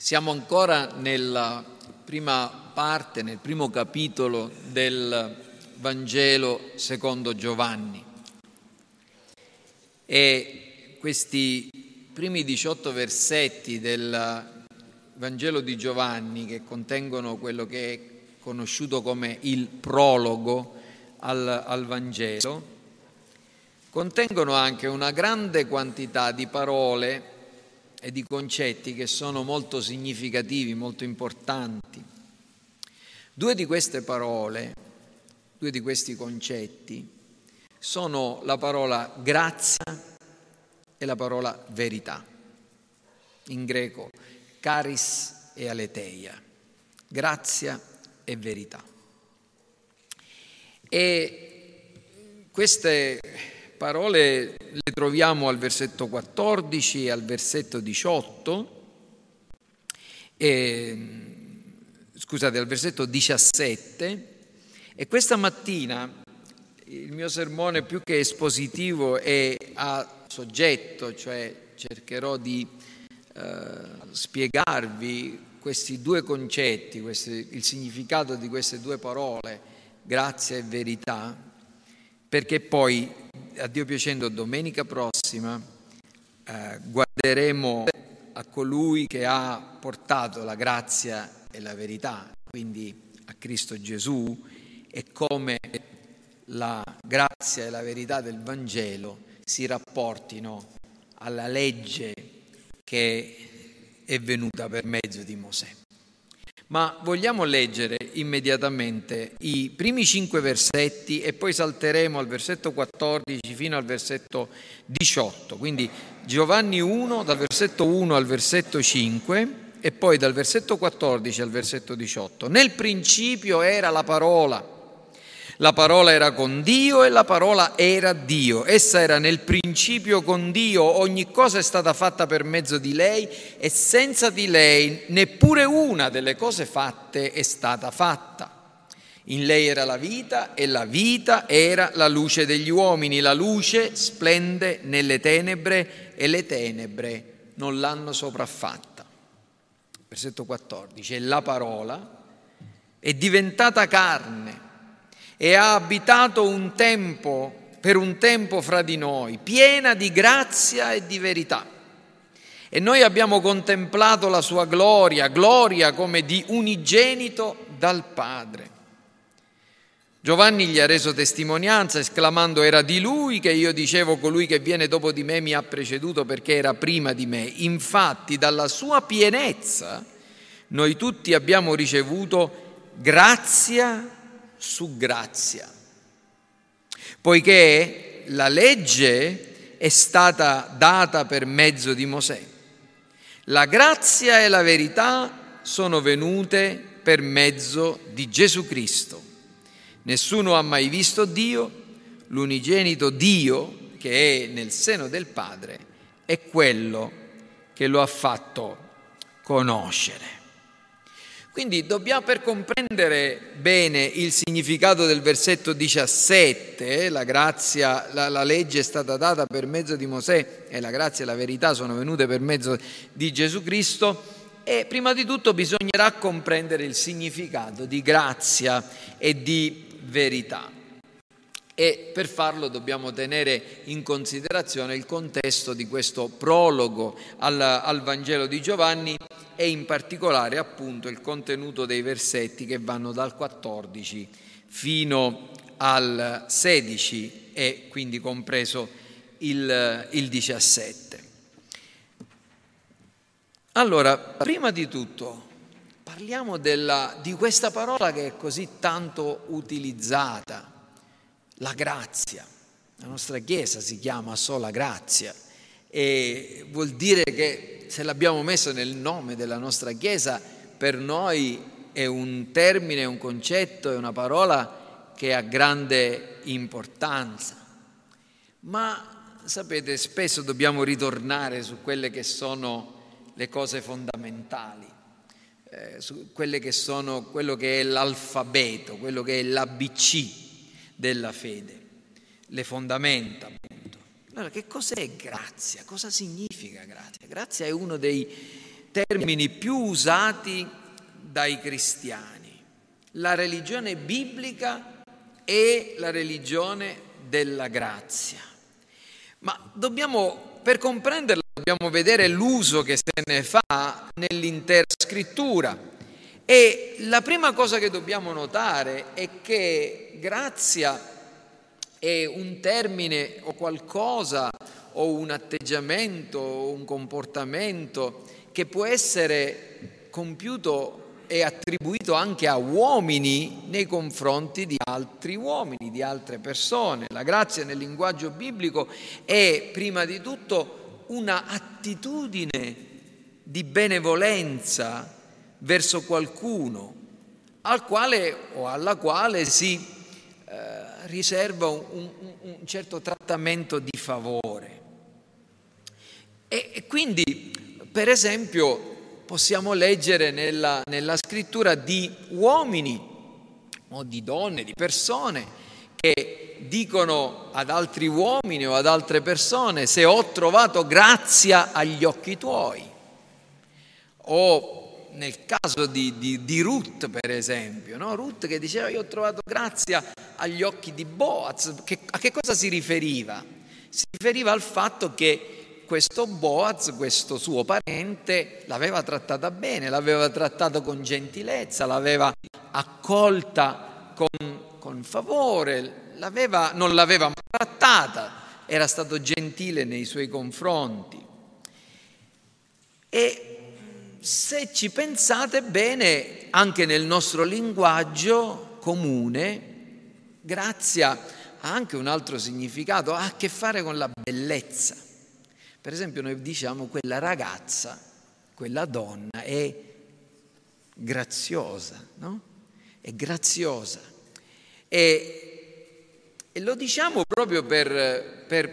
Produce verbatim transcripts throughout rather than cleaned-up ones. Siamo ancora nella prima parte, nel primo capitolo del Vangelo secondo Giovanni. E questi primi diciotto versetti del Vangelo di Giovanni, che contengono quello che è conosciuto come il prologo al, al Vangelo, contengono anche una grande quantità di parole e di concetti che sono molto significativi, molto importanti. Due di queste parole, due di questi concetti, sono la parola grazia e la parola verità, in greco charis e aletheia, grazia e verità. E queste parole le troviamo al versetto quattordici e al versetto diciotto, e, scusate, al versetto diciassette, e questa mattina il mio sermone, più che espositivo, è a soggetto, cioè cercherò di eh, spiegarvi questi due concetti, questi, il significato di queste due parole, grazia e verità, perché poi, a Dio piacendo, domenica prossima eh, guarderemo a colui che ha portato la grazia e la verità, quindi a Cristo Gesù, e come la grazia e la verità del Vangelo si rapportino alla legge che è venuta per mezzo di Mosè. Ma vogliamo leggere immediatamente i primi cinque versetti e poi salteremo al versetto quattordici fino al versetto diciotto. Quindi Giovanni uno, dal versetto uno al versetto cinque e poi dal versetto quattordici al versetto diciotto. Nel principio era la parola, la parola era con Dio e la parola era Dio. Essa era nel principio con Dio, ogni cosa è stata fatta per mezzo di lei e senza di lei neppure una delle cose fatte è stata fatta. In lei era la vita e la vita era la luce degli uomini. La luce splende nelle tenebre e le tenebre non l'hanno sopraffatta. Versetto quattordici. E la parola è diventata carne e ha abitato un tempo, per un tempo fra di noi, piena di grazia e di verità. E noi abbiamo contemplato la sua gloria, gloria come di unigenito dal Padre. Giovanni gli ha reso testimonianza esclamando: era di lui che io dicevo, colui che viene dopo di me mi ha preceduto perché era prima di me. Infatti dalla sua pienezza noi tutti abbiamo ricevuto grazia su grazia, poiché la legge è stata data per mezzo di Mosè, la grazia e la verità sono venute per mezzo di Gesù Cristo. Nessuno ha mai visto Dio, l'unigenito Dio che è nel seno del Padre è quello che lo ha fatto conoscere. Quindi dobbiamo, per comprendere bene il significato del versetto diciassette, la grazia, la, la legge è stata data per mezzo di Mosè e la grazia e la verità sono venute per mezzo di Gesù Cristo, e prima di tutto bisognerà comprendere il significato di grazia e di verità. E per farlo dobbiamo tenere in considerazione il contesto di questo prologo al, al Vangelo di Giovanni, e in particolare appunto il contenuto dei versetti che vanno dal quattordici fino al sedici e quindi compreso il, il diciassette. Allora, prima di tutto parliamo della, di questa parola che è così tanto utilizzata, la grazia. La nostra Chiesa si chiama sola grazia e vuol dire che, se l'abbiamo messo nel nome della nostra Chiesa, per noi è un termine, un concetto, è una parola che ha grande importanza. Ma sapete, spesso dobbiamo ritornare su quelle che sono le cose fondamentali, eh, su quelle che sono quello che è l'alfabeto, quello che è l'A B C della fede, le fondamenta. Allora, che cos'è grazia? Cosa significa grazia? Grazia è uno dei termini più usati dai cristiani. La religione biblica è la religione della grazia. Ma dobbiamo, per comprenderla, dobbiamo vedere l'uso che se ne fa nell'intera scrittura. E la prima cosa che dobbiamo notare è che grazia è un termine o qualcosa o un atteggiamento o un comportamento che può essere compiuto e attribuito anche a uomini nei confronti di altri uomini, di altre persone. La grazia nel linguaggio biblico è prima di tutto una attitudine di benevolenza verso qualcuno al quale o alla quale si eh, riserva un, un, un certo trattamento di favore. E, e quindi, per esempio, possiamo leggere nella, nella scrittura di uomini o di donne, di persone che dicono ad altri uomini o ad altre persone: se ho trovato grazia agli occhi tuoi. O nel caso di, di, di Ruth, per esempio, no? Ruth che diceva: io ho trovato grazia agli occhi di Boaz. Che, a che cosa si riferiva? Si riferiva al fatto che questo Boaz, questo suo parente, l'aveva trattata bene, l'aveva trattata con gentilezza, l'aveva accolta con, con favore, l'aveva, non l'aveva maltrattata, era stato gentile nei suoi confronti. E se ci pensate bene, anche nel nostro linguaggio comune, grazia ha anche un altro significato, ha a che fare con la bellezza. Per esempio noi diciamo: quella ragazza, quella donna è graziosa, no? È graziosa. E, e lo diciamo proprio per, per,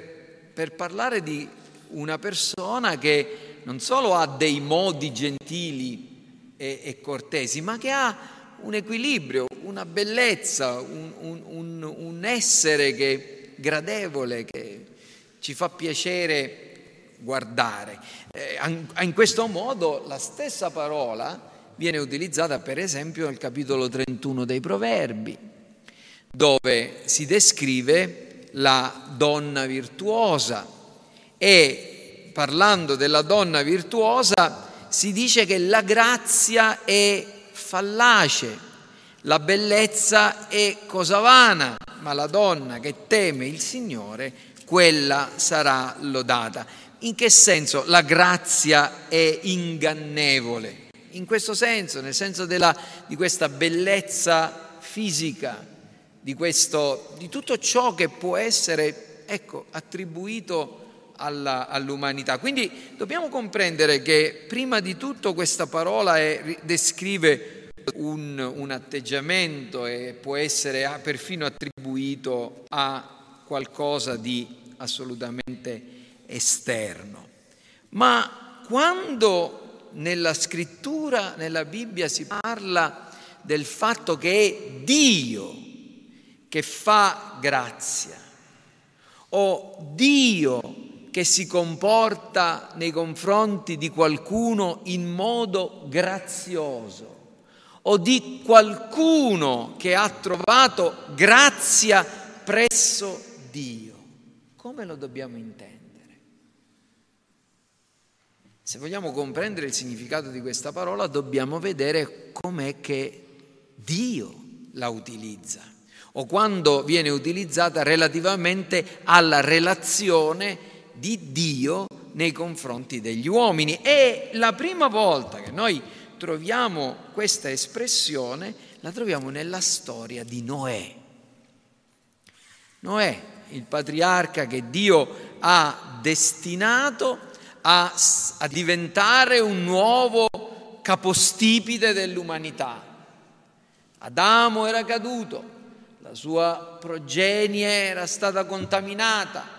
per parlare di una persona che non solo ha dei modi gentili e, e cortesi, ma che ha un equilibrio, una bellezza, un, un, un, un essere che gradevole, che ci fa piacere guardare. Eh, in questo modo la stessa parola viene utilizzata, per esempio, nel capitolo trentuno dei Proverbi, dove si descrive la donna virtuosa e, parlando della donna virtuosa, si dice che la grazia è fallace, la bellezza è cosa vana, ma la donna che teme il Signore, quella sarà lodata. In che senso? La grazia è ingannevole. In questo senso, nel senso della, di questa bellezza fisica, di, questo, di tutto ciò che può essere, ecco, attribuito Alla, all'umanità. Quindi dobbiamo comprendere che prima di tutto questa parola è, descrive un, un atteggiamento e può essere perfino attribuito a qualcosa di assolutamente esterno. Ma quando nella scrittura, nella Bibbia, si parla del fatto che è Dio che fa grazia o Dio che si comporta nei confronti di qualcuno in modo grazioso, o di qualcuno che ha trovato grazia presso Dio, come lo dobbiamo intendere? Se vogliamo comprendere il significato di questa parola, dobbiamo vedere com'è che Dio la utilizza, o quando viene utilizzata relativamente alla relazione di Dio nei confronti degli uomini. E la prima volta che noi troviamo questa espressione la troviamo nella storia di Noè. Noè, il patriarca che Dio ha destinato a, a diventare un nuovo capostipite dell'umanità. Adamo era caduto, la sua progenie era stata contaminata.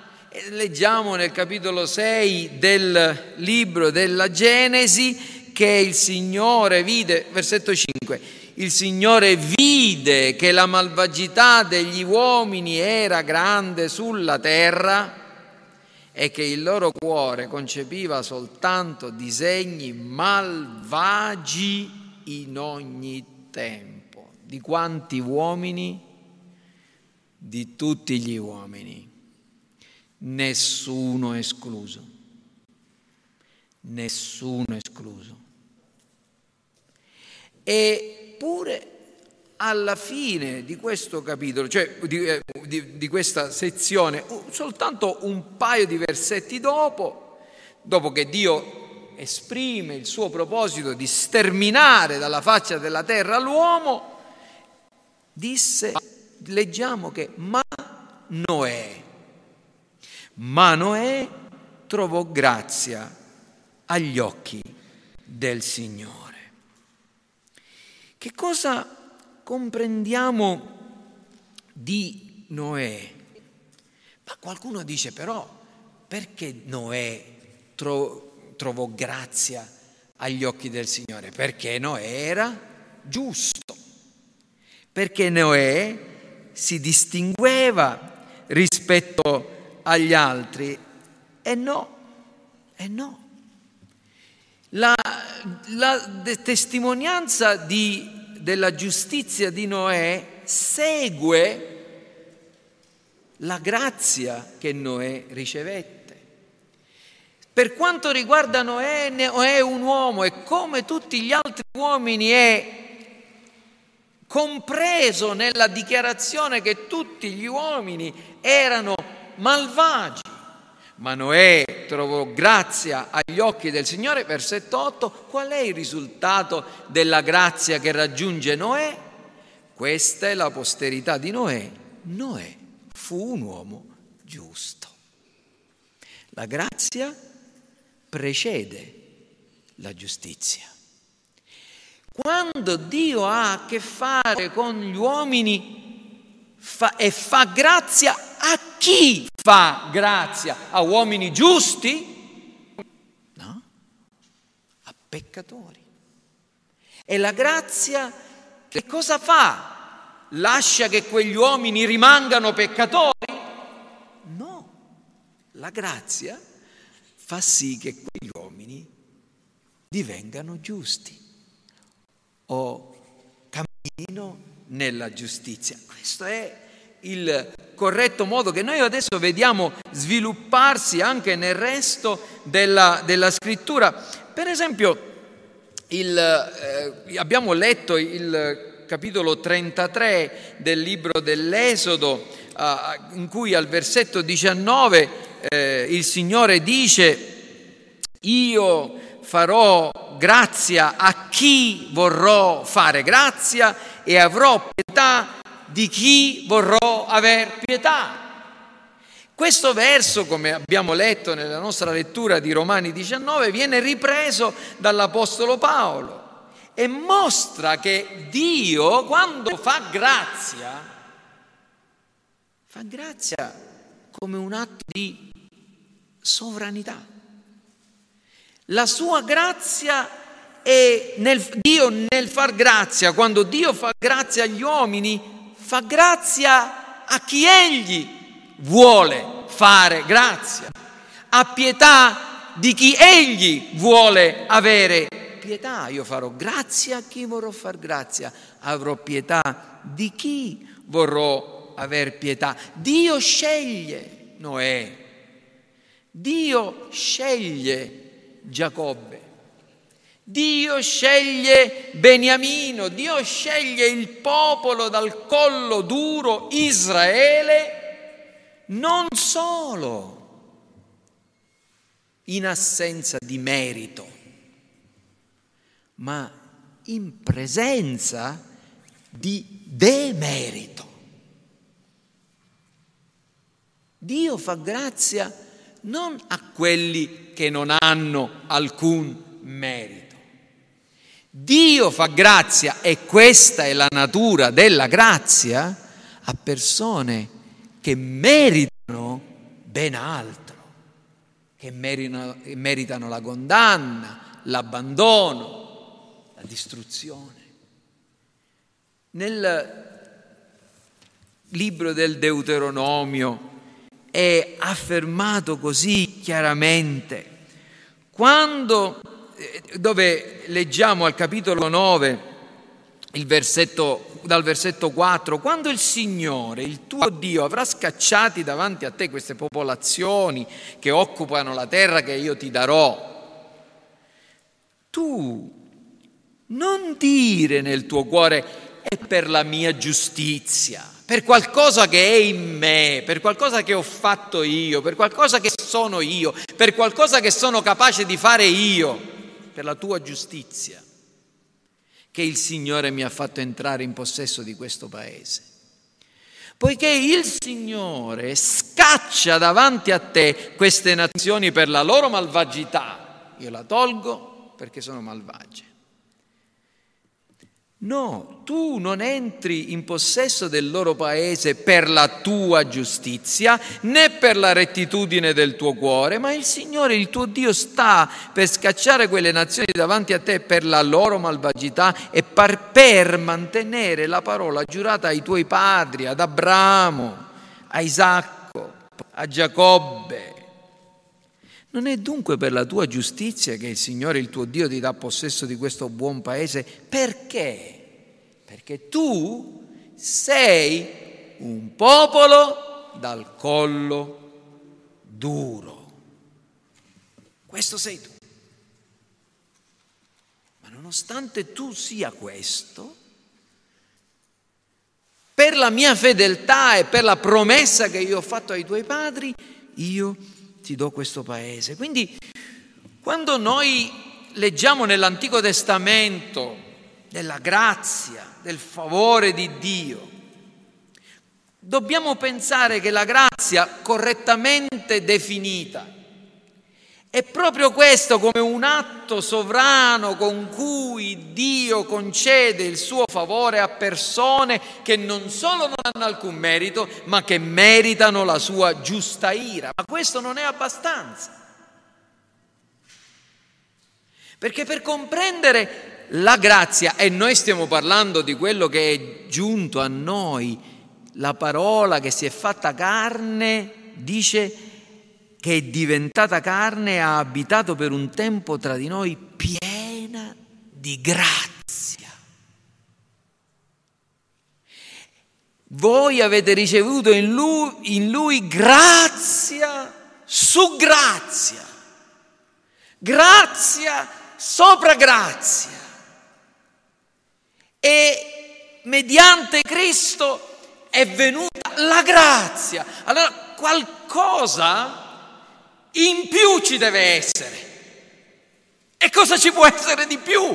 Leggiamo nel capitolo sei del libro della Genesi che il Signore vide, versetto cinque, il Signore vide che la malvagità degli uomini era grande sulla terra e che il loro cuore concepiva soltanto disegni malvagi in ogni tempo. Di quanti uomini? Di tutti gli uomini, nessuno escluso, nessuno escluso. Eppure alla fine di questo capitolo, cioè di, di, di questa sezione, soltanto un paio di versetti dopo, dopo che Dio esprime il suo proposito di sterminare dalla faccia della terra l'uomo, disse, leggiamo che ma Noè, ma Noè trovò grazia agli occhi del Signore. Che cosa comprendiamo di Noè? Ma qualcuno dice però, perché Noè tro- trovò grazia agli occhi del Signore? Perché Noè era giusto, perché Noè si distingueva rispetto agli altri. E no, e no. La, la de- testimonianza di della giustizia di Noè segue la grazia che Noè ricevette. Per quanto riguarda Noè, Noè è un uomo e come tutti gli altri uomini è compreso nella dichiarazione che tutti gli uomini erano malvagi. Ma Noè trovò grazia agli occhi del Signore, versetto otto, qual è il risultato della grazia che raggiunge Noè? Questa è la posterità di Noè. Noè fu un uomo giusto. La grazia precede la giustizia. Quando Dio ha a che fare con gli uomini fa, e fa grazia a chi? Fa grazia a uomini giusti? No, a peccatori. E la grazia che cosa fa? Lascia che quegli uomini rimangano peccatori? No, la grazia fa sì che quegli uomini divengano giusti o cammino nella giustizia. Questo è il corretto modo che noi adesso vediamo svilupparsi anche nel resto della, della scrittura. Per esempio il, eh, abbiamo letto il capitolo trentatré del libro dell'Esodo eh, in cui al versetto diciannove eh, il Signore dice: io farò grazia a chi vorrò fare grazia e avrò pietà di chi vorrò aver pietà. Questo verso, come abbiamo letto nella nostra lettura di Romani diciannove, viene ripreso dall'Apostolo Paolo e mostra che Dio, quando fa grazia, fa grazia come un atto di sovranità. La sua grazia è nel Dio nel far grazia, quando Dio fa grazia agli uomini, fa grazia a chi egli vuole fare grazia, ha pietà di chi egli vuole avere pietà. Io farò grazia a chi vorrò far grazia, avrò pietà di chi vorrò aver pietà. Dio sceglie Noè, Dio sceglie Giacobbe, Dio sceglie Beniamino, Dio sceglie il popolo dal collo duro, Israele, non solo in assenza di merito, ma in presenza di demerito. Dio fa grazia non a quelli che non hanno alcun merito. Dio fa grazia, e questa è la natura della grazia, a persone che meritano ben altro, che meritano, che meritano la condanna, l'abbandono, la distruzione. Nel libro del Deuteronomio è affermato così chiaramente. Quando, dove leggiamo al capitolo nove, il versetto, dal versetto quattro, quando il Signore, il tuo Dio, avrà scacciati davanti a te queste popolazioni che occupano la terra che io ti darò, tu non dire nel tuo cuore è per la mia giustizia, per qualcosa che è in me, per qualcosa che ho fatto io, per qualcosa che sono io, per qualcosa che sono capace di fare io, per la tua giustizia, che il Signore mi ha fatto entrare in possesso di questo paese. Poiché il Signore scaccia davanti a te queste nazioni per la loro malvagità, io la tolgo perché sono malvagie. No, tu non entri in possesso del loro paese per la tua giustizia, né per la rettitudine del tuo cuore, ma il Signore, il tuo Dio, sta per scacciare quelle nazioni davanti a te per la loro malvagità e par- per mantenere la parola giurata ai tuoi padri, ad Abramo, a Isacco, a Giacobbe. Non è dunque per la tua giustizia che il Signore, il tuo Dio, ti dà possesso di questo buon paese. Perché? Perché tu sei un popolo dal collo duro. Questo sei tu. Ma nonostante tu sia questo, per la mia fedeltà e per la promessa che io ho fatto ai tuoi padri, io ti do questo paese. Quindi, quando noi leggiamo nell'Antico Testamento della grazia, del favore di Dio, dobbiamo pensare che la grazia, correttamente definita, è proprio questo, come un atto sovrano con cui Dio concede il suo favore a persone che non solo non hanno alcun merito, ma che meritano la sua giusta ira. Ma questo non è abbastanza. Perché per comprendere la grazia, e noi stiamo parlando di quello che è giunto a noi, la parola che si è fatta carne, dice che è diventata carne e ha abitato per un tempo tra di noi, piena di grazia. Voi avete ricevuto in lui, in lui grazia su grazia, grazia sopra grazia, e mediante Cristo è venuta la grazia. Allora qualcosa in più ci deve essere. E cosa ci può essere di più?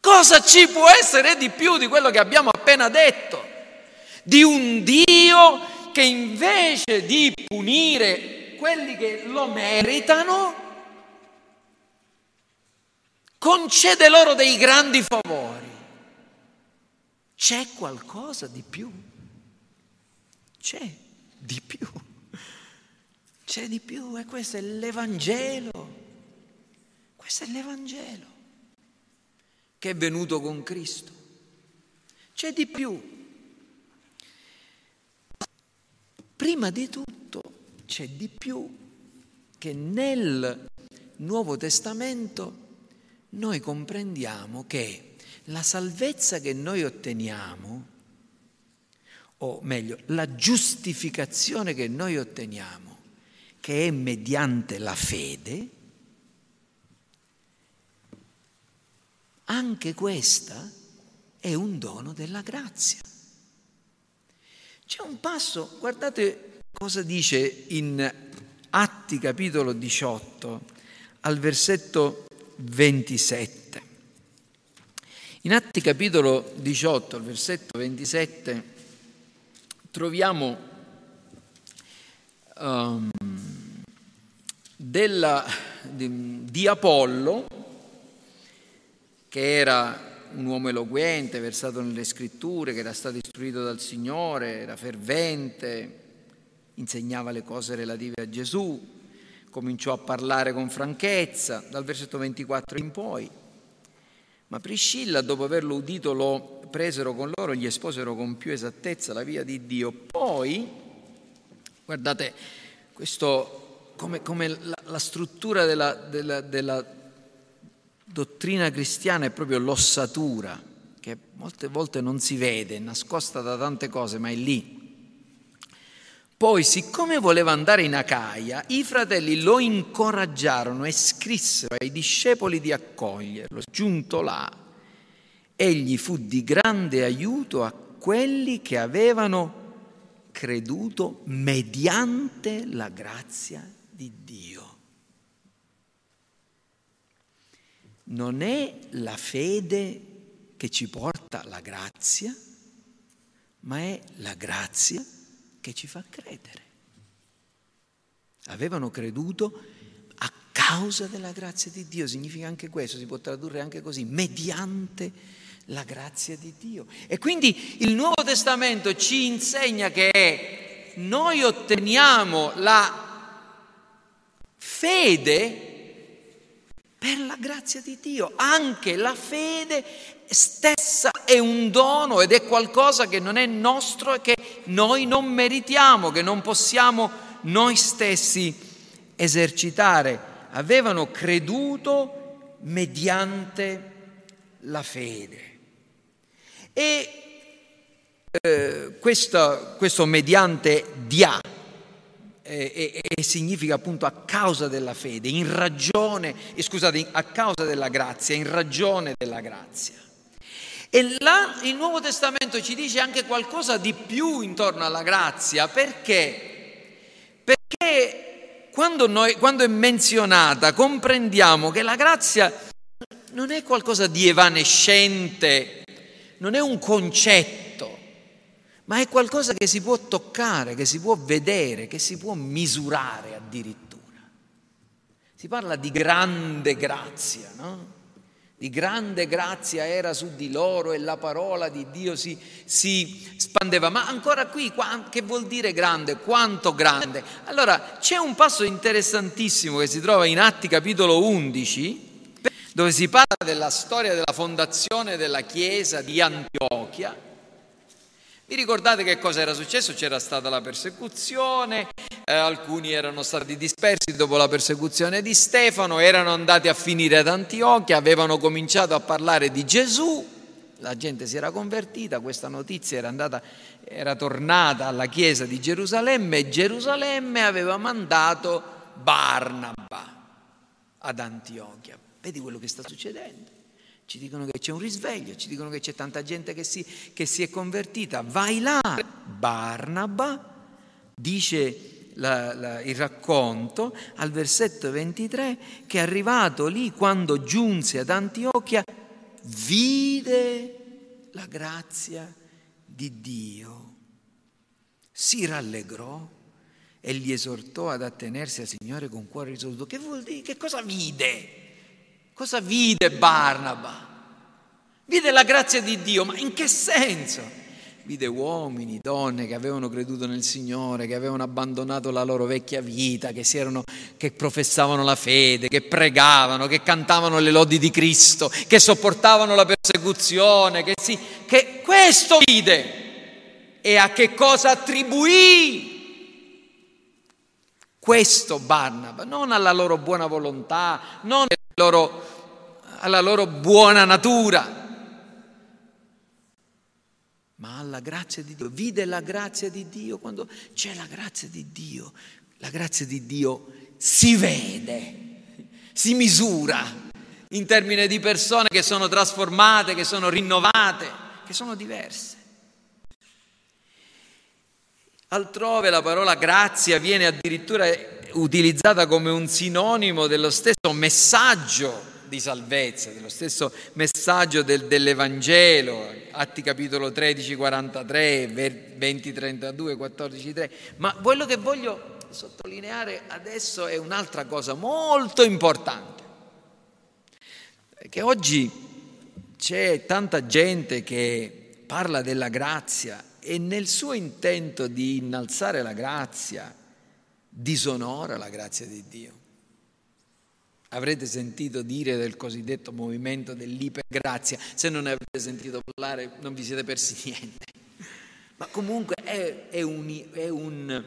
Cosa ci può essere di più di quello che abbiamo appena detto? Di un Dio che invece di punire quelli che lo meritano, concede loro dei grandi favori. C'è qualcosa di più? C'è di più. C'è di più, e questo è l'Evangelo, questo è l'Evangelo che è venuto con Cristo. C'è di più. Prima di tutto c'è di più, che nel Nuovo Testamento noi comprendiamo che la salvezza che noi otteniamo, o meglio, la giustificazione che noi otteniamo, che è mediante la fede, anche questa è un dono della grazia. C'è un passo, guardate cosa dice in Atti capitolo diciotto al versetto ventisette. In Atti capitolo diciotto al versetto ventisette troviamo um, Della, di, di Apollo, che era un uomo eloquente, versato nelle scritture, che era stato istruito dal Signore, era fervente, insegnava le cose relative a Gesù, cominciò a parlare con franchezza dal versetto ventiquattro in poi. Ma Priscilla, dopo averlo udito, lo presero con loro, gli esposero con più esattezza la via di Dio. Poi Guardate questo, come, come la, la struttura della, della, della dottrina cristiana è proprio l'ossatura, che molte volte non si vede, è nascosta da tante cose, ma è lì. Poi, siccome voleva andare in Acaia, i fratelli lo incoraggiarono e scrissero ai discepoli di accoglierlo. Giunto là, egli fu di grande aiuto a quelli che avevano creduto mediante la grazia di Dio. Non è la fede che ci porta la grazia, ma è la grazia che ci fa credere. Avevano creduto a causa della grazia di Dio, significa anche questo, si può tradurre anche così, mediante la grazia di Dio. E quindi il Nuovo Testamento ci insegna che noi otteniamo la fede per la grazia di Dio. Anche la fede stessa è un dono ed è qualcosa che non è nostro e che noi non meritiamo, che non possiamo noi stessi esercitare. Avevano creduto mediante la fede. E eh, questo, questo mediante dia E, e, e significa appunto a causa della fede, in ragione, scusate, a causa della grazia, in ragione della grazia. E là il Nuovo Testamento ci dice anche qualcosa di più intorno alla grazia, perché? Perché quando, noi, quando è menzionata comprendiamo che la grazia non è qualcosa di evanescente, non è un concetto, ma è qualcosa che si può toccare, che si può vedere, che si può misurare addirittura. Si parla di grande grazia, no? Di grande grazia era su di loro e la parola di Dio si, si spandeva. Ma ancora qui, che vuol dire grande? Quanto grande? Allora, c'è un passo interessantissimo che si trova in Atti capitolo undici, dove si parla della storia della fondazione della chiesa di Antiochia. Vi ricordate che cosa era successo? C'era stata la persecuzione, eh, alcuni erano stati dispersi dopo la persecuzione di Stefano, erano andati a finire ad Antiochia, avevano cominciato a parlare di Gesù, la gente si era convertita, questa notizia era, andata, era tornata alla chiesa di Gerusalemme e Gerusalemme aveva mandato Barnaba ad Antiochia. Vedi quello che sta succedendo? Ci dicono che c'è un risveglio, ci dicono che c'è tanta gente che si, che si è convertita. Vai là, Barnaba, dice la, la, il racconto al versetto ventitré, che è arrivato lì quando giunse ad Antiochia, vide la grazia di Dio, si rallegrò e gli esortò ad attenersi al Signore con cuore risoluto. Che vuol dire? Che cosa vide? Cosa vide Barnaba? Vide la grazia di Dio, ma in che senso? Vide uomini, donne che avevano creduto nel Signore, che avevano abbandonato la loro vecchia vita, che si erano, che professavano la fede, che pregavano, che cantavano le lodi di Cristo, che sopportavano la persecuzione, che si, che questo vide. E a che cosa attribuì questo Barnaba? Non alla loro buona volontà, non Loro, alla loro buona natura, ma alla grazia di Dio. Vide la grazia di Dio. Quando c'è la grazia di Dio, la grazia di Dio si vede, si misura in termini di persone che sono trasformate, che sono rinnovate, che sono diverse. Altrove la parola grazia viene addirittura utilizzata come un sinonimo dello stesso messaggio di salvezza, dello stesso messaggio del, dell'Evangelo, Atti capitolo tredici quarantatré, venti trentadue, quattordici tre. Ma quello che voglio sottolineare adesso è un'altra cosa molto importante, perché oggi c'è tanta gente che parla della grazia e nel suo intento di innalzare la grazia disonora la grazia di Dio. Avrete sentito dire del cosiddetto movimento dell'ipergrazia, se non ne avete sentito parlare non vi siete persi niente, ma comunque è, è, un, è, un,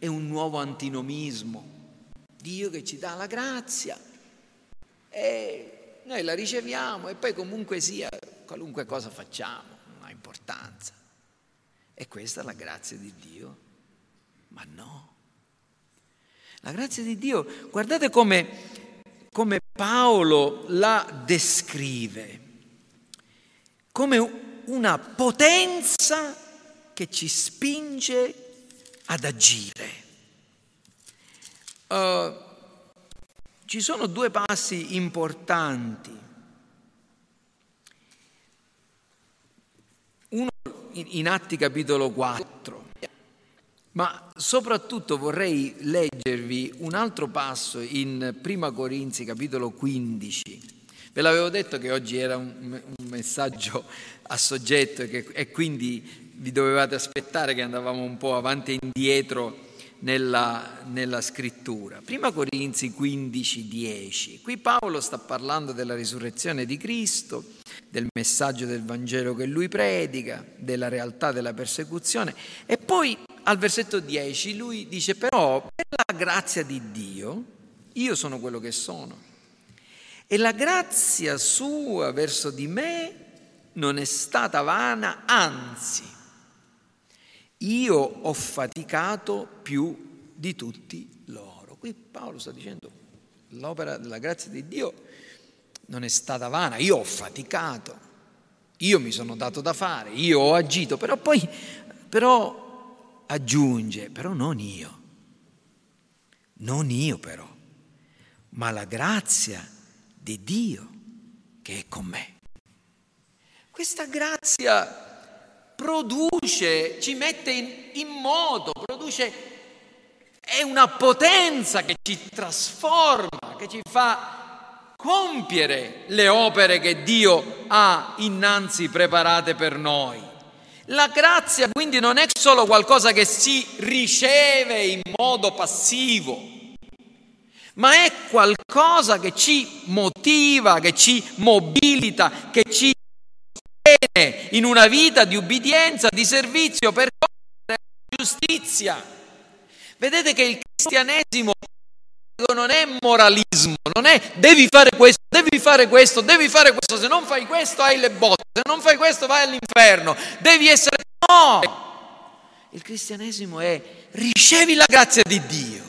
è un nuovo antinomismo. Dio che ci dà la grazia e noi la riceviamo e poi comunque sia, qualunque cosa facciamo, non ha importanza. E questa è la grazia di Dio? Ma no. La grazia di Dio, guardate come, come Paolo la descrive, come una potenza che ci spinge ad agire. Uh, ci sono due passi importanti, uno in, in Atti capitolo quattro, ma soprattutto vorrei leggervi un altro passo in primo Corinzi capitolo quindici. Ve l'avevo detto che oggi era un, un messaggio a soggetto e, che, e quindi vi dovevate aspettare che andavamo un po' avanti e indietro Nella, nella scrittura. Prima Corinzi quindici dieci, qui Paolo sta parlando della risurrezione di Cristo, del messaggio del Vangelo che lui predica, della realtà della persecuzione, e poi al versetto dieci lui dice: però per la grazia di Dio io sono quello che sono e la grazia sua verso di me non è stata vana, anzi io ho faticato più di tutti loro. Qui Paolo sta dicendo: l'opera della grazia di Dio non è stata vana, io ho faticato, io mi sono dato da fare, io ho agito, però poi però aggiunge, però non io, non io però, ma la grazia di Dio che è con me. Questa grazia produce, ci mette in, in moto, produce, è una potenza che ci trasforma, che ci fa compiere le opere che Dio ha innanzi preparate per noi. La grazia quindi non è solo qualcosa che si riceve in modo passivo, ma è qualcosa che ci motiva, che ci mobilita, che ci in una vita di ubbidienza, di servizio per la giustizia. Vedete che il cristianesimo non è moralismo, non è devi fare questo, devi fare questo, devi fare questo, se non fai questo hai le botte, se non fai questo vai all'inferno, devi essere... No! Il cristianesimo è ricevi la grazia di Dio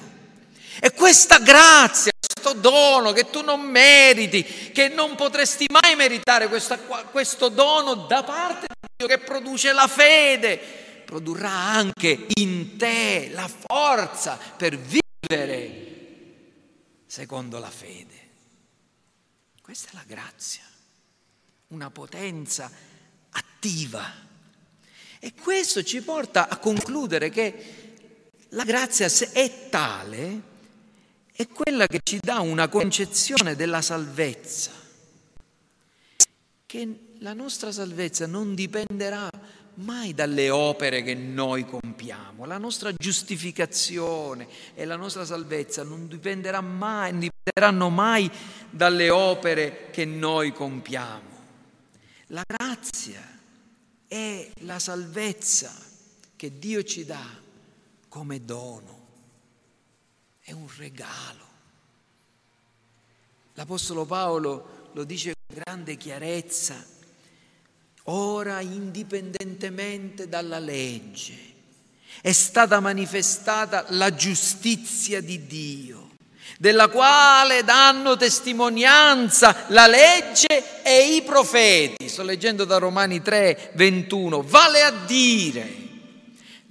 e questa grazia, questo dono che tu non meriti, che non potresti mai meritare, questo, questo dono da parte di Dio che produce la fede, produrrà anche in te la forza per vivere secondo la fede. Questa è la grazia, una potenza attiva. E questo ci porta a concludere che la grazia è tale, è quella che ci dà una concezione della salvezza, che la nostra salvezza non dipenderà mai dalle opere che noi compiamo, la nostra giustificazione e la nostra salvezza non dipenderà mai, non dipenderanno mai dalle opere che noi compiamo. La grazia è la salvezza che Dio ci dà come dono. È un regalo. L'apostolo Paolo lo dice con grande chiarezza: ora indipendentemente dalla legge è stata manifestata la giustizia di Dio, della quale danno testimonianza la legge e i profeti. Sto leggendo da Romani tre ventuno. Vale a dire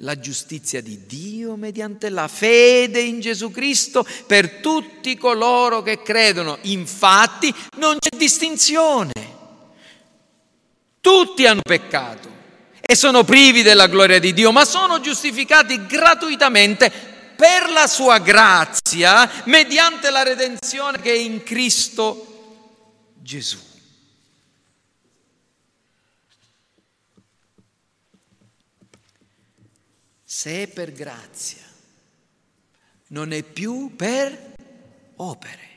la giustizia di Dio mediante la fede in Gesù Cristo per tutti coloro che credono. Infatti non c'è distinzione. Tutti hanno peccato e sono privi della gloria di Dio, ma sono giustificati gratuitamente per la sua grazia mediante la redenzione che è in Cristo Gesù. Se è per grazia, non è più per opere,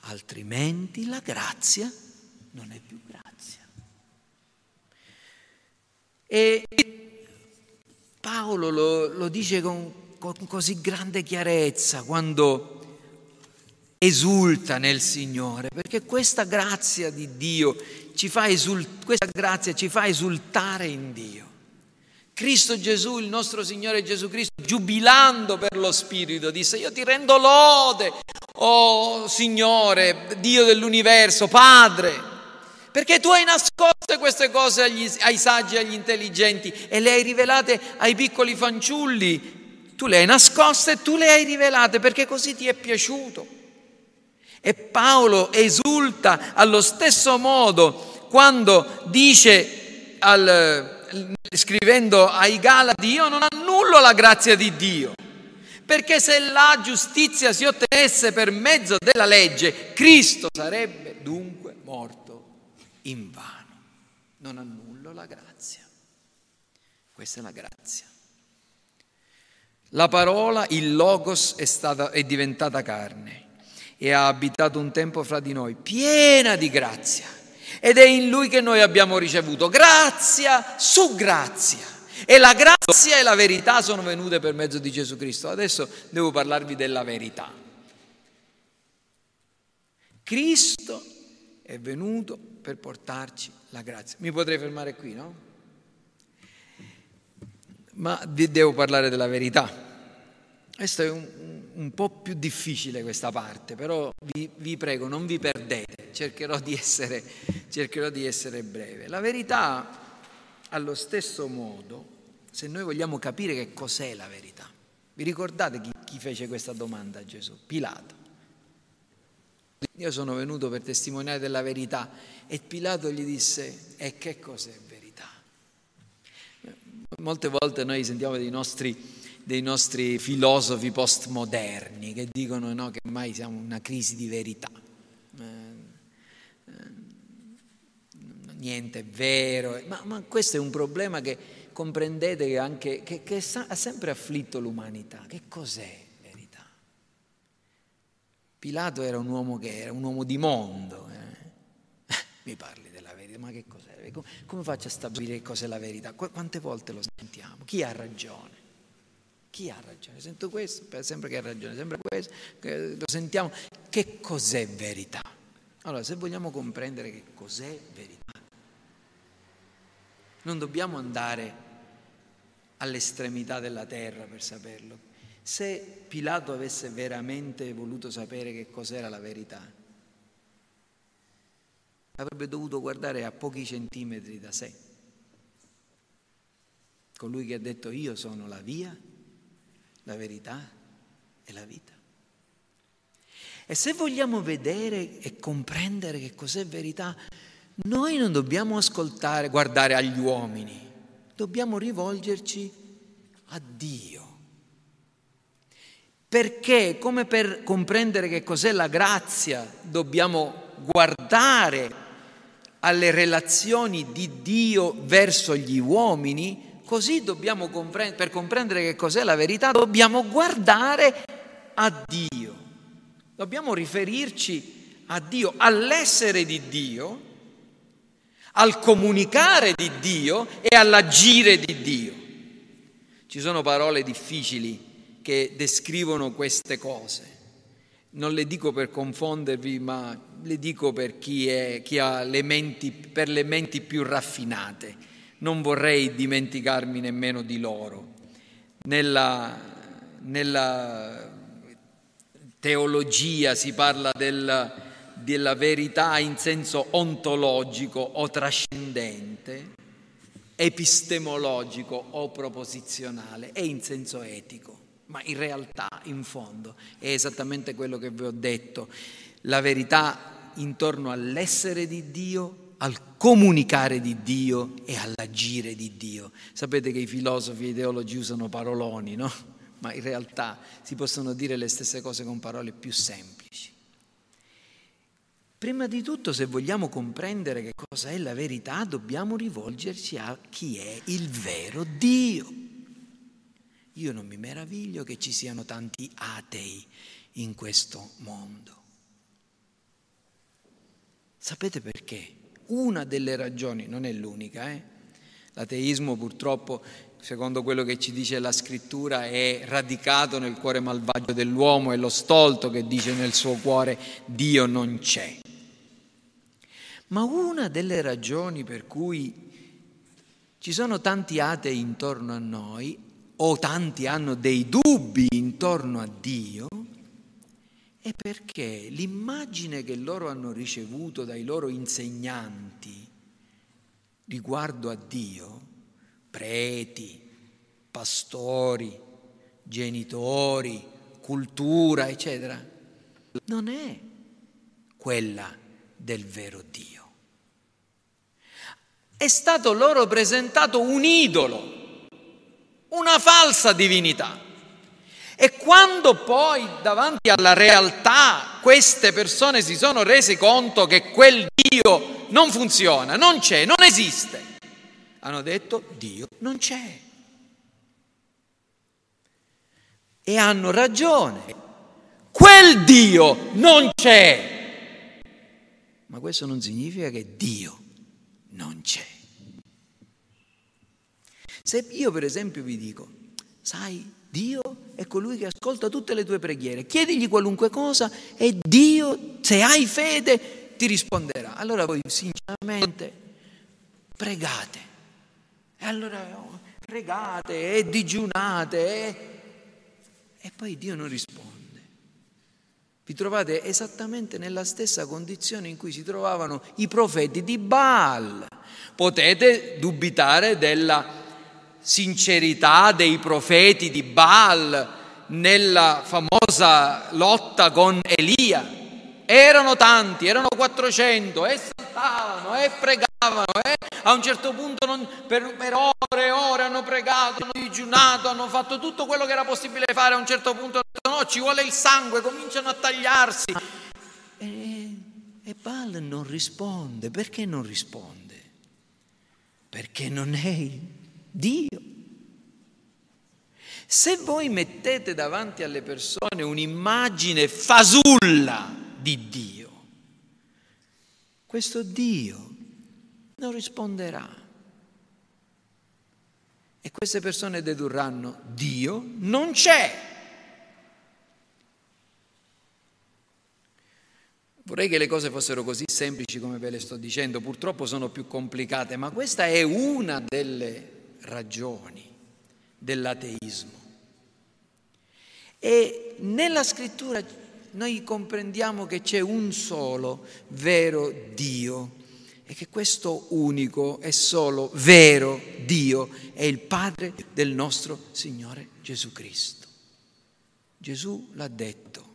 altrimenti la grazia non è più grazia. E Paolo lo, lo dice con, con così grande chiarezza quando esulta nel Signore, perché questa grazia di Dio ci fa esult- questa grazia ci fa esultare in Dio. Cristo Gesù, il nostro Signore Gesù Cristo, giubilando per lo Spirito, disse: io ti rendo lode, oh Signore, Dio dell'universo, Padre, perché tu hai nascoste queste cose agli, ai saggi e agli intelligenti e le hai rivelate ai piccoli fanciulli. Tu le hai nascoste e tu le hai rivelate, perché così ti è piaciuto. E Paolo esulta allo stesso modo quando dice, al, scrivendo ai Galati: io non annullo la grazia di Dio, perché se la giustizia si ottenesse per mezzo della legge, Cristo sarebbe dunque morto in vano. Non annullo la grazia. Questa è la grazia. La parola, il Logos, è stata, è diventata carne e ha abitato un tempo fra di noi, piena di grazia, ed è in Lui che noi abbiamo ricevuto grazia su grazia, e la grazia e la verità sono venute per mezzo di Gesù Cristo. Adesso devo parlarvi della verità. Cristo è venuto per portarci la grazia. Mi potrei fermare qui, no? Ma devo parlare della verità. Questo è un, un po' più difficile, questa parte, però vi, vi prego, non vi perdete, cercherò di essere, cercherò di essere breve. La verità, allo stesso modo, se noi vogliamo capire che cos'è la verità, vi ricordate chi, chi fece questa domanda a Gesù? Pilato. Io sono venuto per testimoniare della verità, e Pilato gli disse: e che cos'è verità? Molte volte noi sentiamo dei nostri, dei nostri filosofi postmoderni che dicono no, che ormai siamo in una crisi di verità, eh, eh, niente è vero, ma, ma questo è un problema che comprendete che, anche, che, che sa, ha sempre afflitto l'umanità. Che cos'è? Pilato era un uomo che era un uomo di mondo. Eh. Mi parli della verità, ma che cos'è? Come faccio a stabilire che cos'è la verità? Quante volte lo sentiamo? Chi ha ragione? Chi ha ragione? Sento questo, sempre che ha ragione, sempre questo, lo sentiamo. Che cos'è verità? Allora, se vogliamo comprendere che cos'è verità, non dobbiamo andare all'estremità della terra per saperlo. Se Pilato avesse veramente voluto sapere che cos'era la verità, avrebbe dovuto guardare a pochi centimetri da sé. Colui che ha detto: io sono la via, la verità e la vita. E se vogliamo vedere e comprendere che cos'è verità, noi non dobbiamo ascoltare, guardare agli uomini, dobbiamo rivolgerci a Dio. Perché, come per comprendere che cos'è la grazia, dobbiamo guardare alle relazioni di Dio verso gli uomini, così dobbiamo compre- per comprendere che cos'è la verità, dobbiamo guardare a Dio. Dobbiamo riferirci a Dio, all'essere di Dio, al comunicare di Dio e all'agire di Dio. Ci sono parole difficili che descrivono queste cose. Non le dico per confondervi, ma le dico per chi, è, chi ha le menti, per le menti più raffinate. Non vorrei dimenticarmi nemmeno di loro. Nella, nella teologia si parla della, della verità in senso ontologico o trascendente, epistemologico o proposizionale, e in senso etico. Ma in realtà, in fondo, è esattamente quello che vi ho detto: la verità intorno all'essere di Dio, al comunicare di Dio e all'agire di Dio. Sapete che i filosofi e i teologi usano paroloni, no? Ma in realtà si possono dire le stesse cose con parole più semplici. Prima di tutto, se vogliamo comprendere che cosa è la verità, dobbiamo rivolgerci a chi è il vero Dio. Io non mi meraviglio che ci siano tanti atei in questo mondo. Sapete perché? Una delle ragioni, non è l'unica, eh? L'ateismo purtroppo secondo quello che ci dice la scrittura, è radicato nel cuore malvagio dell'uomo, è lo stolto che dice nel suo cuore Dio non c'è. Ma una delle ragioni per cui ci sono tanti atei intorno a noi, o tanti hanno dei dubbi intorno a Dio, è perché l'immagine che loro hanno ricevuto dai loro insegnanti riguardo a Dio, preti, pastori, genitori, cultura, eccetera, non è quella del vero Dio. È stato loro presentato un idolo, una falsa divinità. E quando poi davanti alla realtà queste persone si sono rese conto che quel Dio non funziona, non c'è, non esiste, hanno detto Dio non c'è. E hanno ragione, quel Dio non c'è. Ma questo non significa che Dio non c'è. Se io per esempio vi dico, sai, Dio è colui che ascolta tutte le tue preghiere, chiedigli qualunque cosa e Dio, se hai fede, ti risponderà. Allora voi sinceramente pregate, e allora pregate e digiunate e, e poi Dio non risponde. Vi trovate esattamente nella stessa condizione in cui si trovavano i profeti di Baal. Potete dubitare della sincerità dei profeti di Baal nella famosa lotta con Elia. Erano tanti, erano quattrocento, e saltavano, e pregavano, e a un certo punto non, per, per ore e ore hanno pregato, hanno digiunato, hanno fatto tutto quello che era possibile fare. A un certo punto no, ci vuole il sangue, cominciano a tagliarsi. E, e Baal non risponde. Perché non risponde? Perché non è Dio. Se voi mettete davanti alle persone un'immagine fasulla di Dio, questo Dio non risponderà. E queste persone dedurranno: Dio non c'è. Vorrei che le cose fossero così semplici come ve le sto dicendo, purtroppo sono più complicate, ma questa è una delle ragioni dell'ateismo. E nella scrittura noi comprendiamo che c'è un solo vero Dio e che questo unico e solo vero Dio è il Padre del nostro Signore Gesù Cristo. Gesù l'ha detto,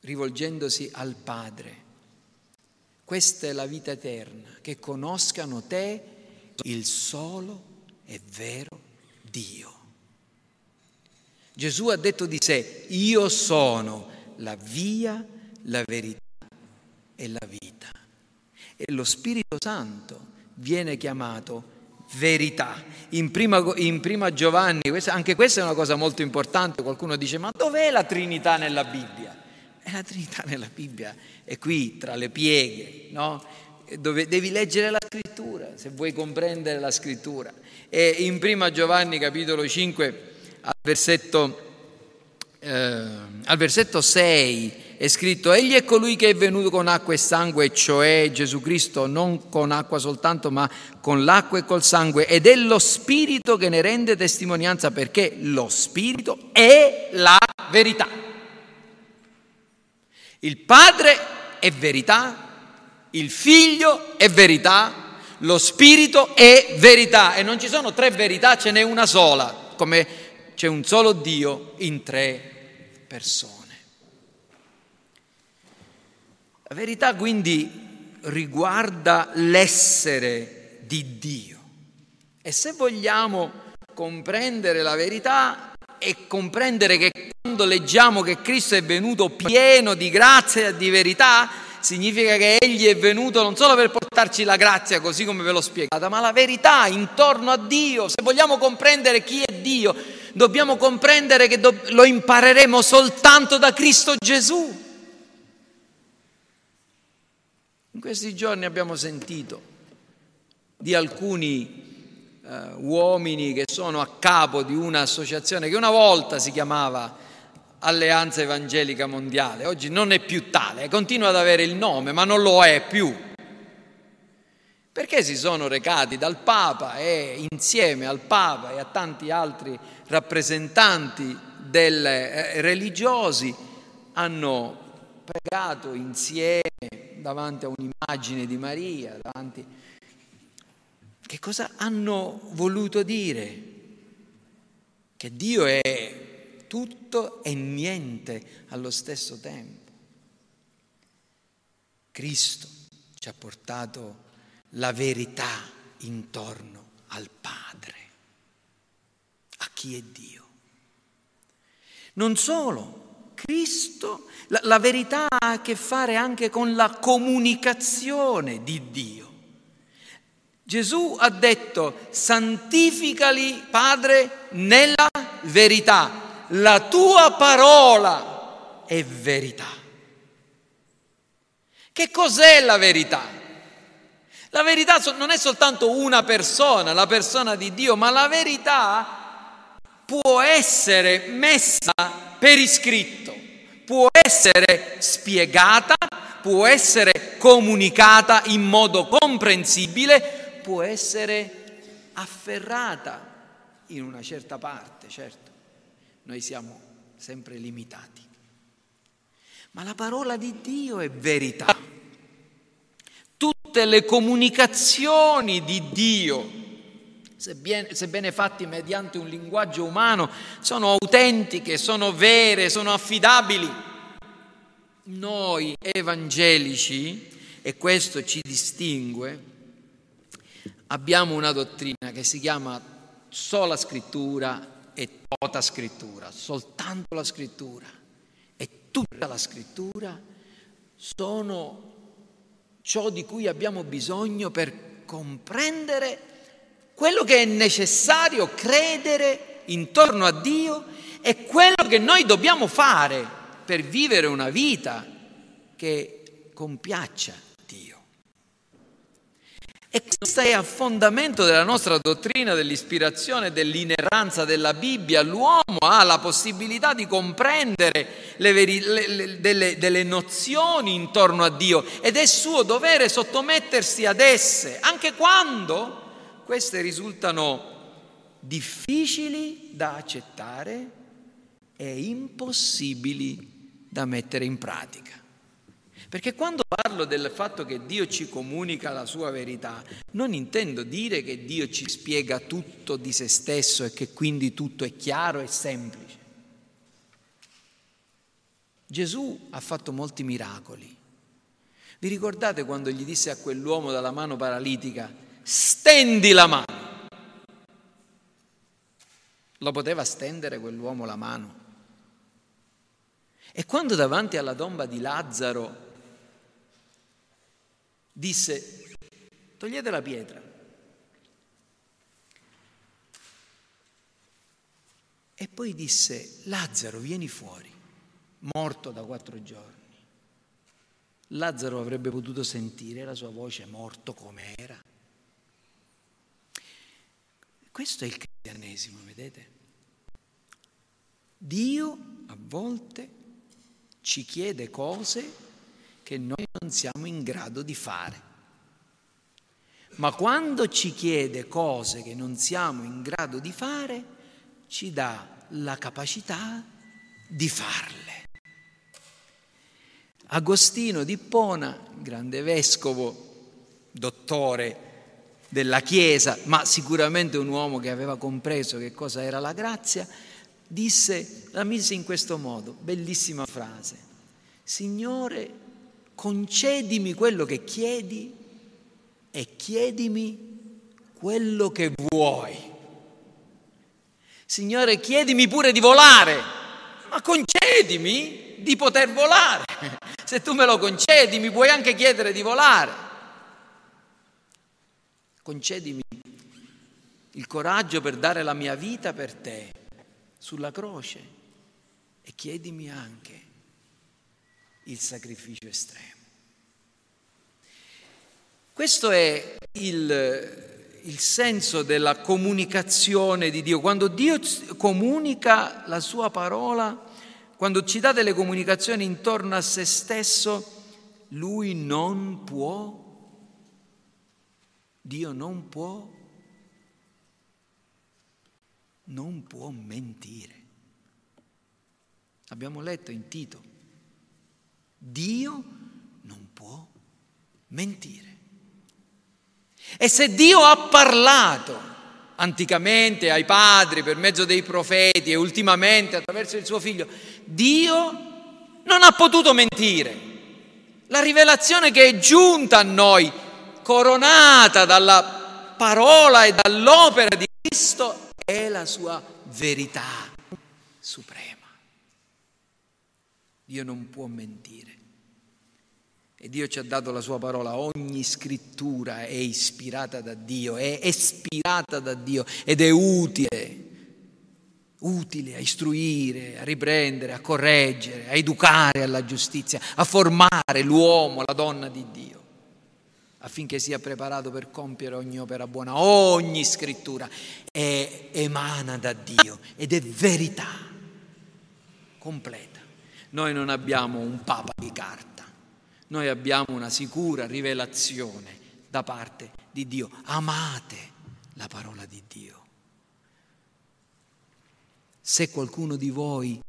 rivolgendosi al Padre: questa è la vita eterna, che conoscano te, il solo e vero Dio. Gesù ha detto di sé: io sono la via, la verità e la vita. E lo Spirito Santo viene chiamato verità. In prima, in prima Giovanni, anche questa è una cosa molto importante, qualcuno dice: ma dov'è la Trinità nella Bibbia? E la Trinità nella Bibbia è qui, tra le pieghe, no? Dove devi leggere la scrittura, se vuoi comprendere la scrittura. E in prima Giovanni capitolo cinque al versetto, eh, al versetto sei è scritto: egli è colui che è venuto con acqua e sangue, cioè Gesù Cristo, non con acqua soltanto ma con l'acqua e col sangue, ed è lo Spirito che ne rende testimonianza, perché lo Spirito è la verità. Il Padre è verità, il Figlio è verità, lo Spirito è verità. E non ci sono tre verità, ce n'è una sola, come c'è un solo Dio in tre persone. La verità quindi riguarda l'essere di Dio. E se vogliamo comprendere la verità e comprendere che quando leggiamo che Cristo è venuto pieno di grazia e di verità, significa che Egli è venuto non solo per portarci la grazia, così come ve l'ho spiegata, ma la verità intorno a Dio. Se vogliamo comprendere chi è Dio, dobbiamo comprendere che do- lo impareremo soltanto da Cristo Gesù. In questi giorni abbiamo sentito di alcuni eh, uomini che sono a capo di un'associazione che una volta si chiamava Alleanza Evangelica Mondiale, oggi non è più tale, continua ad avere il nome ma non lo è più, perché si sono recati dal Papa e insieme al Papa e a tanti altri rappresentanti del, eh, religiosi hanno pregato insieme davanti a un'immagine di Maria, davanti... Che cosa hanno voluto dire? Che Dio è tutto e niente allo stesso tempo. Cristo ci ha portato la verità intorno al Padre, a chi è Dio. Non solo, Cristo, la, la verità ha a che fare anche con la comunicazione di Dio. Gesù ha detto: santificali, Padre, nella verità. La tua parola è verità. Che cos'è la verità? La verità non è soltanto una persona, la persona di Dio, ma la verità può essere messa per iscritto, può essere spiegata, può essere comunicata in modo comprensibile, può essere afferrata in una certa parte, certo. Noi siamo sempre limitati. Ma la parola di Dio è verità. Tutte le comunicazioni di Dio, sebbene, sebbene fatte mediante un linguaggio umano, sono autentiche, sono vere, sono affidabili. Noi evangelici, e questo ci distingue, abbiamo una dottrina che si chiama sola scrittura e tutta scrittura, soltanto la scrittura e tutta la scrittura sono ciò di cui abbiamo bisogno per comprendere quello che è necessario credere intorno a Dio e quello che noi dobbiamo fare per vivere una vita che compiaccia Dio. E questo è a fondamento della nostra dottrina dell'ispirazione e dell'inerranza della Bibbia. L'uomo ha la possibilità di comprendere le veri, le, le, delle, delle nozioni intorno a Dio ed è suo dovere sottomettersi ad esse, anche quando queste risultano difficili da accettare e impossibili da mettere in pratica. Perché quando parlo del fatto che Dio ci comunica la sua verità, non intendo dire che Dio ci spiega tutto di se stesso e che quindi tutto è chiaro e semplice. Gesù ha fatto molti miracoli. Vi ricordate quando gli disse a quell'uomo dalla mano paralitica: stendi la mano? Lo poteva stendere quell'uomo la mano? E quando davanti alla tomba di Lazzaro disse: togliete la pietra, e poi disse: Lazzaro, vieni fuori, morto da quattro giorni. Lazzaro avrebbe potuto sentire la sua voce, morto com'era. Questo è il cristianesimo, vedete? Dio a volte ci chiede cose che noi non siamo in grado di fare. Ma quando ci chiede cose che non siamo in grado di fare, ci dà la capacità di farle. Agostino di Ippona, grande vescovo, dottore della Chiesa, ma sicuramente un uomo che aveva compreso che cosa era la grazia, disse, la mise in questo modo, bellissima frase: Signore, concedimi quello che chiedi e chiedimi quello che vuoi. Signore, chiedimi pure di volare, ma concedimi di poter volare. Se tu me lo concedi, mi puoi anche chiedere di volare. Concedimi il coraggio per dare la mia vita per te sulla croce e chiedimi anche il sacrificio estremo. Questo è il, il senso della comunicazione di Dio. Quando Dio comunica la sua parola, quando ci dà delle comunicazioni intorno a se stesso, Lui non può, Dio non può, non può mentire. Abbiamo letto in Tito, Dio non può mentire. E se Dio ha parlato anticamente ai padri per mezzo dei profeti e ultimamente attraverso il suo figlio, Dio non ha potuto mentire. La rivelazione che è giunta a noi, coronata dalla parola e dall'opera di Cristo, è la sua verità suprema. Dio non può mentire. E Dio ci ha dato la sua parola. Ogni scrittura è ispirata da Dio, è ispirata da Dio ed è utile, utile a istruire, a riprendere, a correggere, a educare alla giustizia, a formare l'uomo, la donna di Dio, affinché sia preparato per compiere ogni opera buona. Ogni scrittura è, emana da Dio ed è verità completa. Noi non abbiamo un papa di carta. Noi abbiamo una sicura rivelazione da parte di Dio. Amate la parola di Dio. Se qualcuno di voi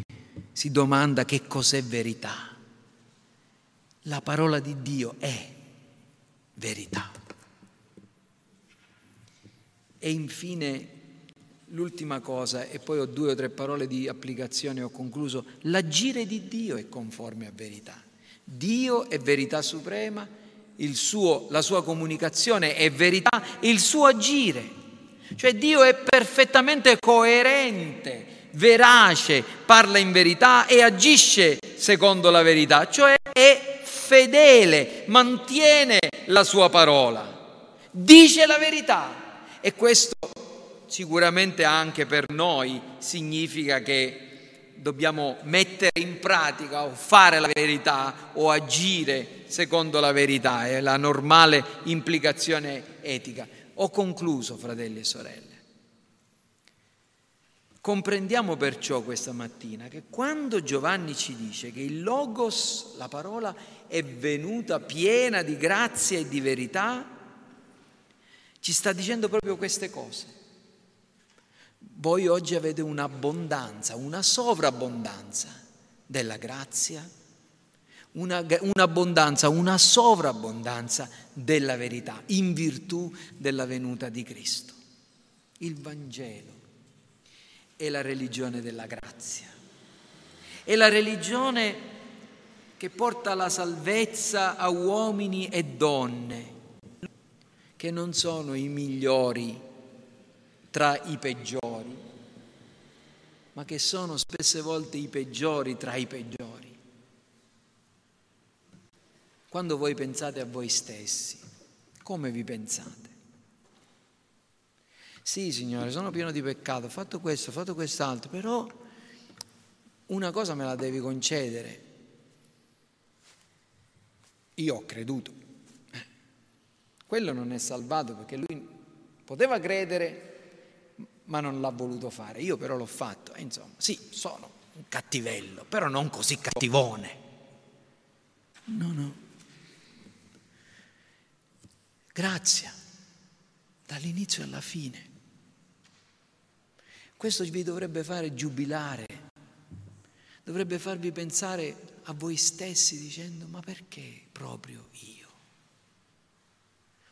si domanda che cos'è verità, la parola di Dio è verità. E infine l'ultima cosa, e poi ho due o tre parole di applicazione e ho concluso, l'agire di Dio è conforme a verità. Dio è verità suprema, il suo, la sua comunicazione è verità, il suo agire. Cioè Dio è perfettamente coerente, verace, parla in verità e agisce secondo la verità. Cioè è fedele, mantiene la sua parola, dice la verità. E questo sicuramente anche per noi significa che dobbiamo mettere in pratica o fare la verità o agire secondo la verità, è la normale implicazione etica. Ho concluso, fratelli e sorelle. Comprendiamo perciò questa mattina che quando Giovanni ci dice che il Logos, la parola, è venuta piena di grazia e di verità, ci sta dicendo proprio queste cose. Voi oggi avete un'abbondanza, una sovrabbondanza della grazia, una, un'abbondanza, una sovrabbondanza della verità, in virtù della venuta di Cristo. Il Vangelo è la religione della grazia, è la religione che porta la salvezza a uomini e donne che non sono i migliori tra i peggiori, ma che sono spesse volte i peggiori tra i peggiori. Quando voi pensate a voi stessi, come vi pensate? Sì, Signore, sono pieno di peccato, ho fatto questo, ho fatto quest'altro, però una cosa me la devi concedere. Io ho creduto. Quello non è salvato perché lui poteva credere, ma non l'ha voluto fare. Io però l'ho fatto, e insomma, sì, sono un cattivello, però non così cattivone. No, no. Grazia, dall'inizio alla fine. Questo vi dovrebbe fare giubilare, dovrebbe farvi pensare a voi stessi dicendo: ma perché proprio io?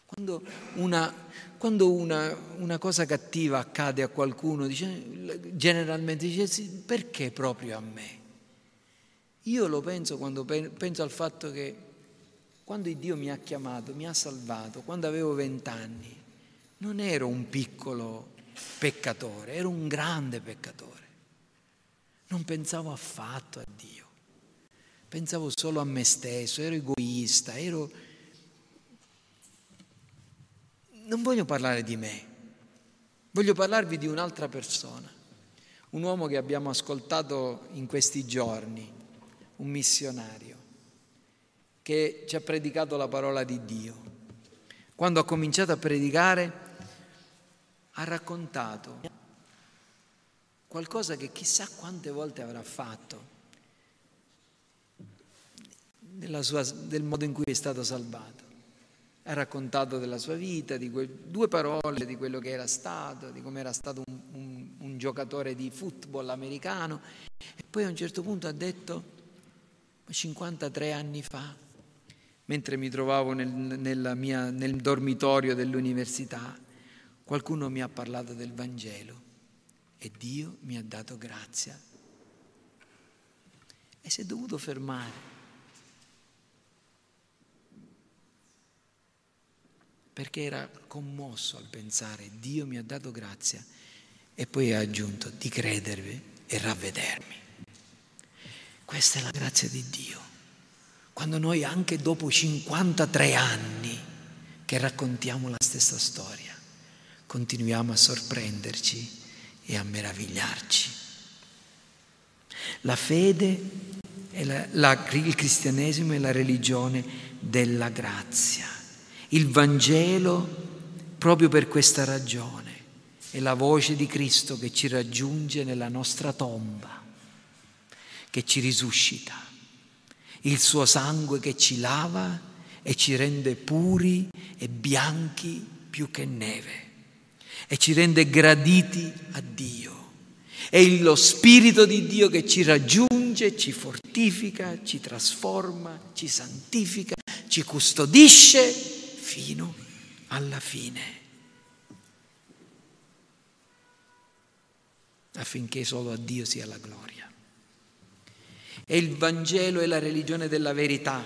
Quando una, quando una, una cosa cattiva accade a qualcuno, dice, generalmente dice sì, perché proprio a me? Io lo penso quando penso al fatto che quando Dio mi ha chiamato, mi ha salvato, quando avevo vent'anni, non ero un piccolo peccatore, ero un grande peccatore. Non pensavo affatto a Dio, pensavo solo a me stesso, ero egoista, ero... Non voglio parlare di me, voglio parlarvi di un'altra persona, un uomo che abbiamo ascoltato in questi giorni, un missionario che ci ha predicato la parola di Dio, quando ha cominciato a predicare, ha raccontato qualcosa che chissà quante volte avrà fatto della sua, del modo in cui è stato salvato. Ha raccontato della sua vita, di quel, due parole di quello che era stato, di come era stato un, un, un giocatore di football americano, e poi a un certo punto ha detto: cinquantatré anni fa, mentre mi trovavo nel, nella mia, nel dormitorio dell'università, qualcuno mi ha parlato del Vangelo e Dio mi ha dato grazia. E si è dovuto fermare, perché era commosso al pensare: Dio mi ha dato grazia. E poi ha aggiunto: di credervi e ravvedermi. Questa è la grazia di Dio, quando noi anche dopo cinquantatré anni che raccontiamo la stessa storia continuiamo a sorprenderci e a meravigliarci. La fede, è la, la, il cristianesimo è la religione della grazia. Il Vangelo, proprio per questa ragione, è la voce di Cristo che ci raggiunge nella nostra tomba, che ci risuscita, il suo sangue che ci lava e ci rende puri e bianchi più che neve, e ci rende graditi a Dio. È lo Spirito di Dio che ci raggiunge, ci fortifica, ci trasforma, ci santifica, ci custodisce fino alla fine, affinché solo a Dio sia la gloria. E il Vangelo è la religione della verità,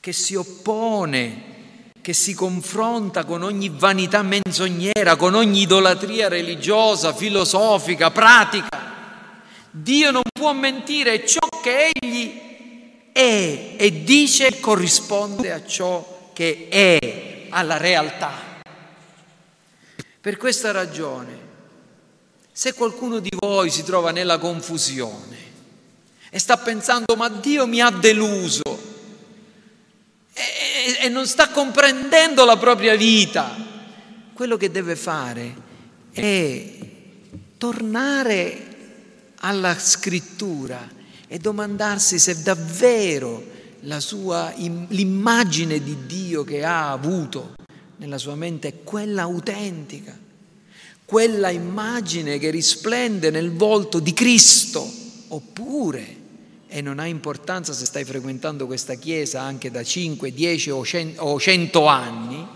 che si oppone, che si confronta con ogni vanità menzognera, con ogni idolatria religiosa, filosofica, pratica. Dio non può mentire, ciò che Egli è e dice corrisponde a ciò che è, alla realtà. Per questa ragione, se qualcuno di voi si trova nella confusione e sta pensando: ma Dio mi ha deluso, e, e non sta comprendendo la propria vita, quello che deve fare è tornare alla Scrittura e domandarsi se davvero la sua, l'immagine di Dio che ha avuto nella sua mente è quella autentica, quella immagine che risplende nel volto di Cristo, oppure, e non ha importanza se stai frequentando questa chiesa anche da cinque, dieci o cento anni,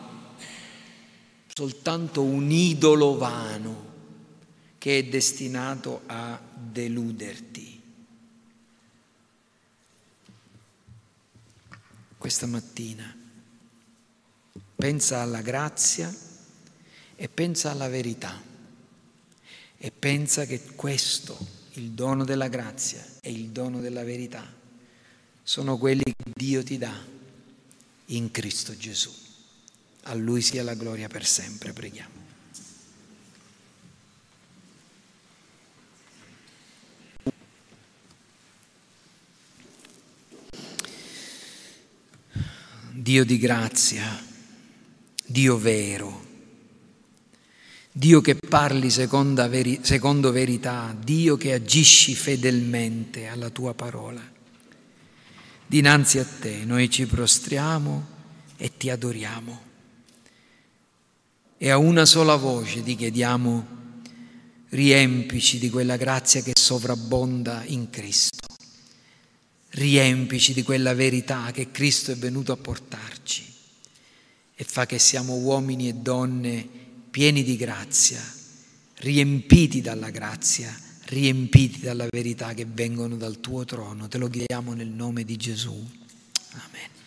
soltanto un idolo vano che è destinato a deluderti. Questa mattina pensa alla grazia e pensa alla verità, e pensa che questo, il dono della grazia e il dono della verità, sono quelli che Dio ti dà in Cristo Gesù. A Lui sia la gloria per sempre. Preghiamo. Dio di grazia, Dio vero, Dio che parli secondo, veri, secondo verità, Dio che agisci fedelmente alla tua parola. Dinanzi a te noi ci prostriamo e ti adoriamo, e a una sola voce ti chiediamo: riempici di quella grazia che sovrabbonda in Cristo. Riempici di quella verità che Cristo è venuto a portarci e fa che siamo uomini e donne pieni di grazia, riempiti dalla grazia, riempiti dalla verità che vengono dal tuo trono. Te lo chiediamo nel nome di Gesù. Amen.